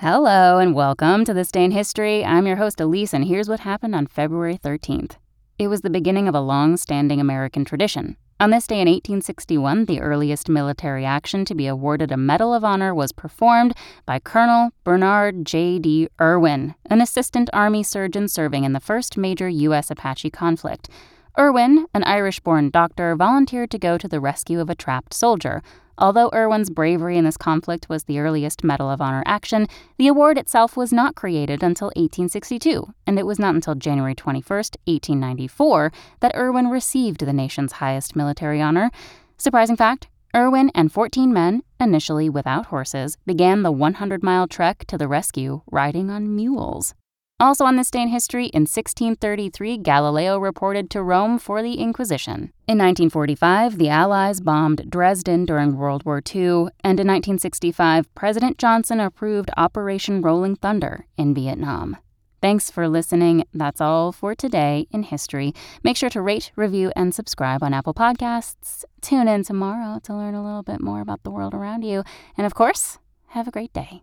Hello and welcome to This Day in History. I'm your host, Elise, and here's what happened on February 13th. It was the beginning of a long-standing American tradition. On this day in 1861, the earliest military action to be awarded a Medal of Honor was performed by Colonel Bernard J. D. Irwin, an assistant Army surgeon serving in the first major U.S. Apache conflict. Irwin, an Irish-born doctor, volunteered to go to the rescue of a trapped soldier. Although Irwin's bravery in this conflict was the earliest Medal of Honor action, the award itself was not created until 1862, and it was not until January 21, 1894, that Irwin received the nation's highest military honor. Surprising fact, Irwin and 14 men, initially without horses, began the 100-mile trek to the rescue riding on mules. Also on this day in history, in 1633, Galileo reported to Rome for the Inquisition. In 1945, the Allies bombed Dresden during World War II, and in 1965, President Johnson approved Operation Rolling Thunder in Vietnam. Thanks for listening. That's all for today in history. Make sure to rate, review, and subscribe on Apple Podcasts. Tune in tomorrow to learn a little bit more about the world around you. And of course, have a great day.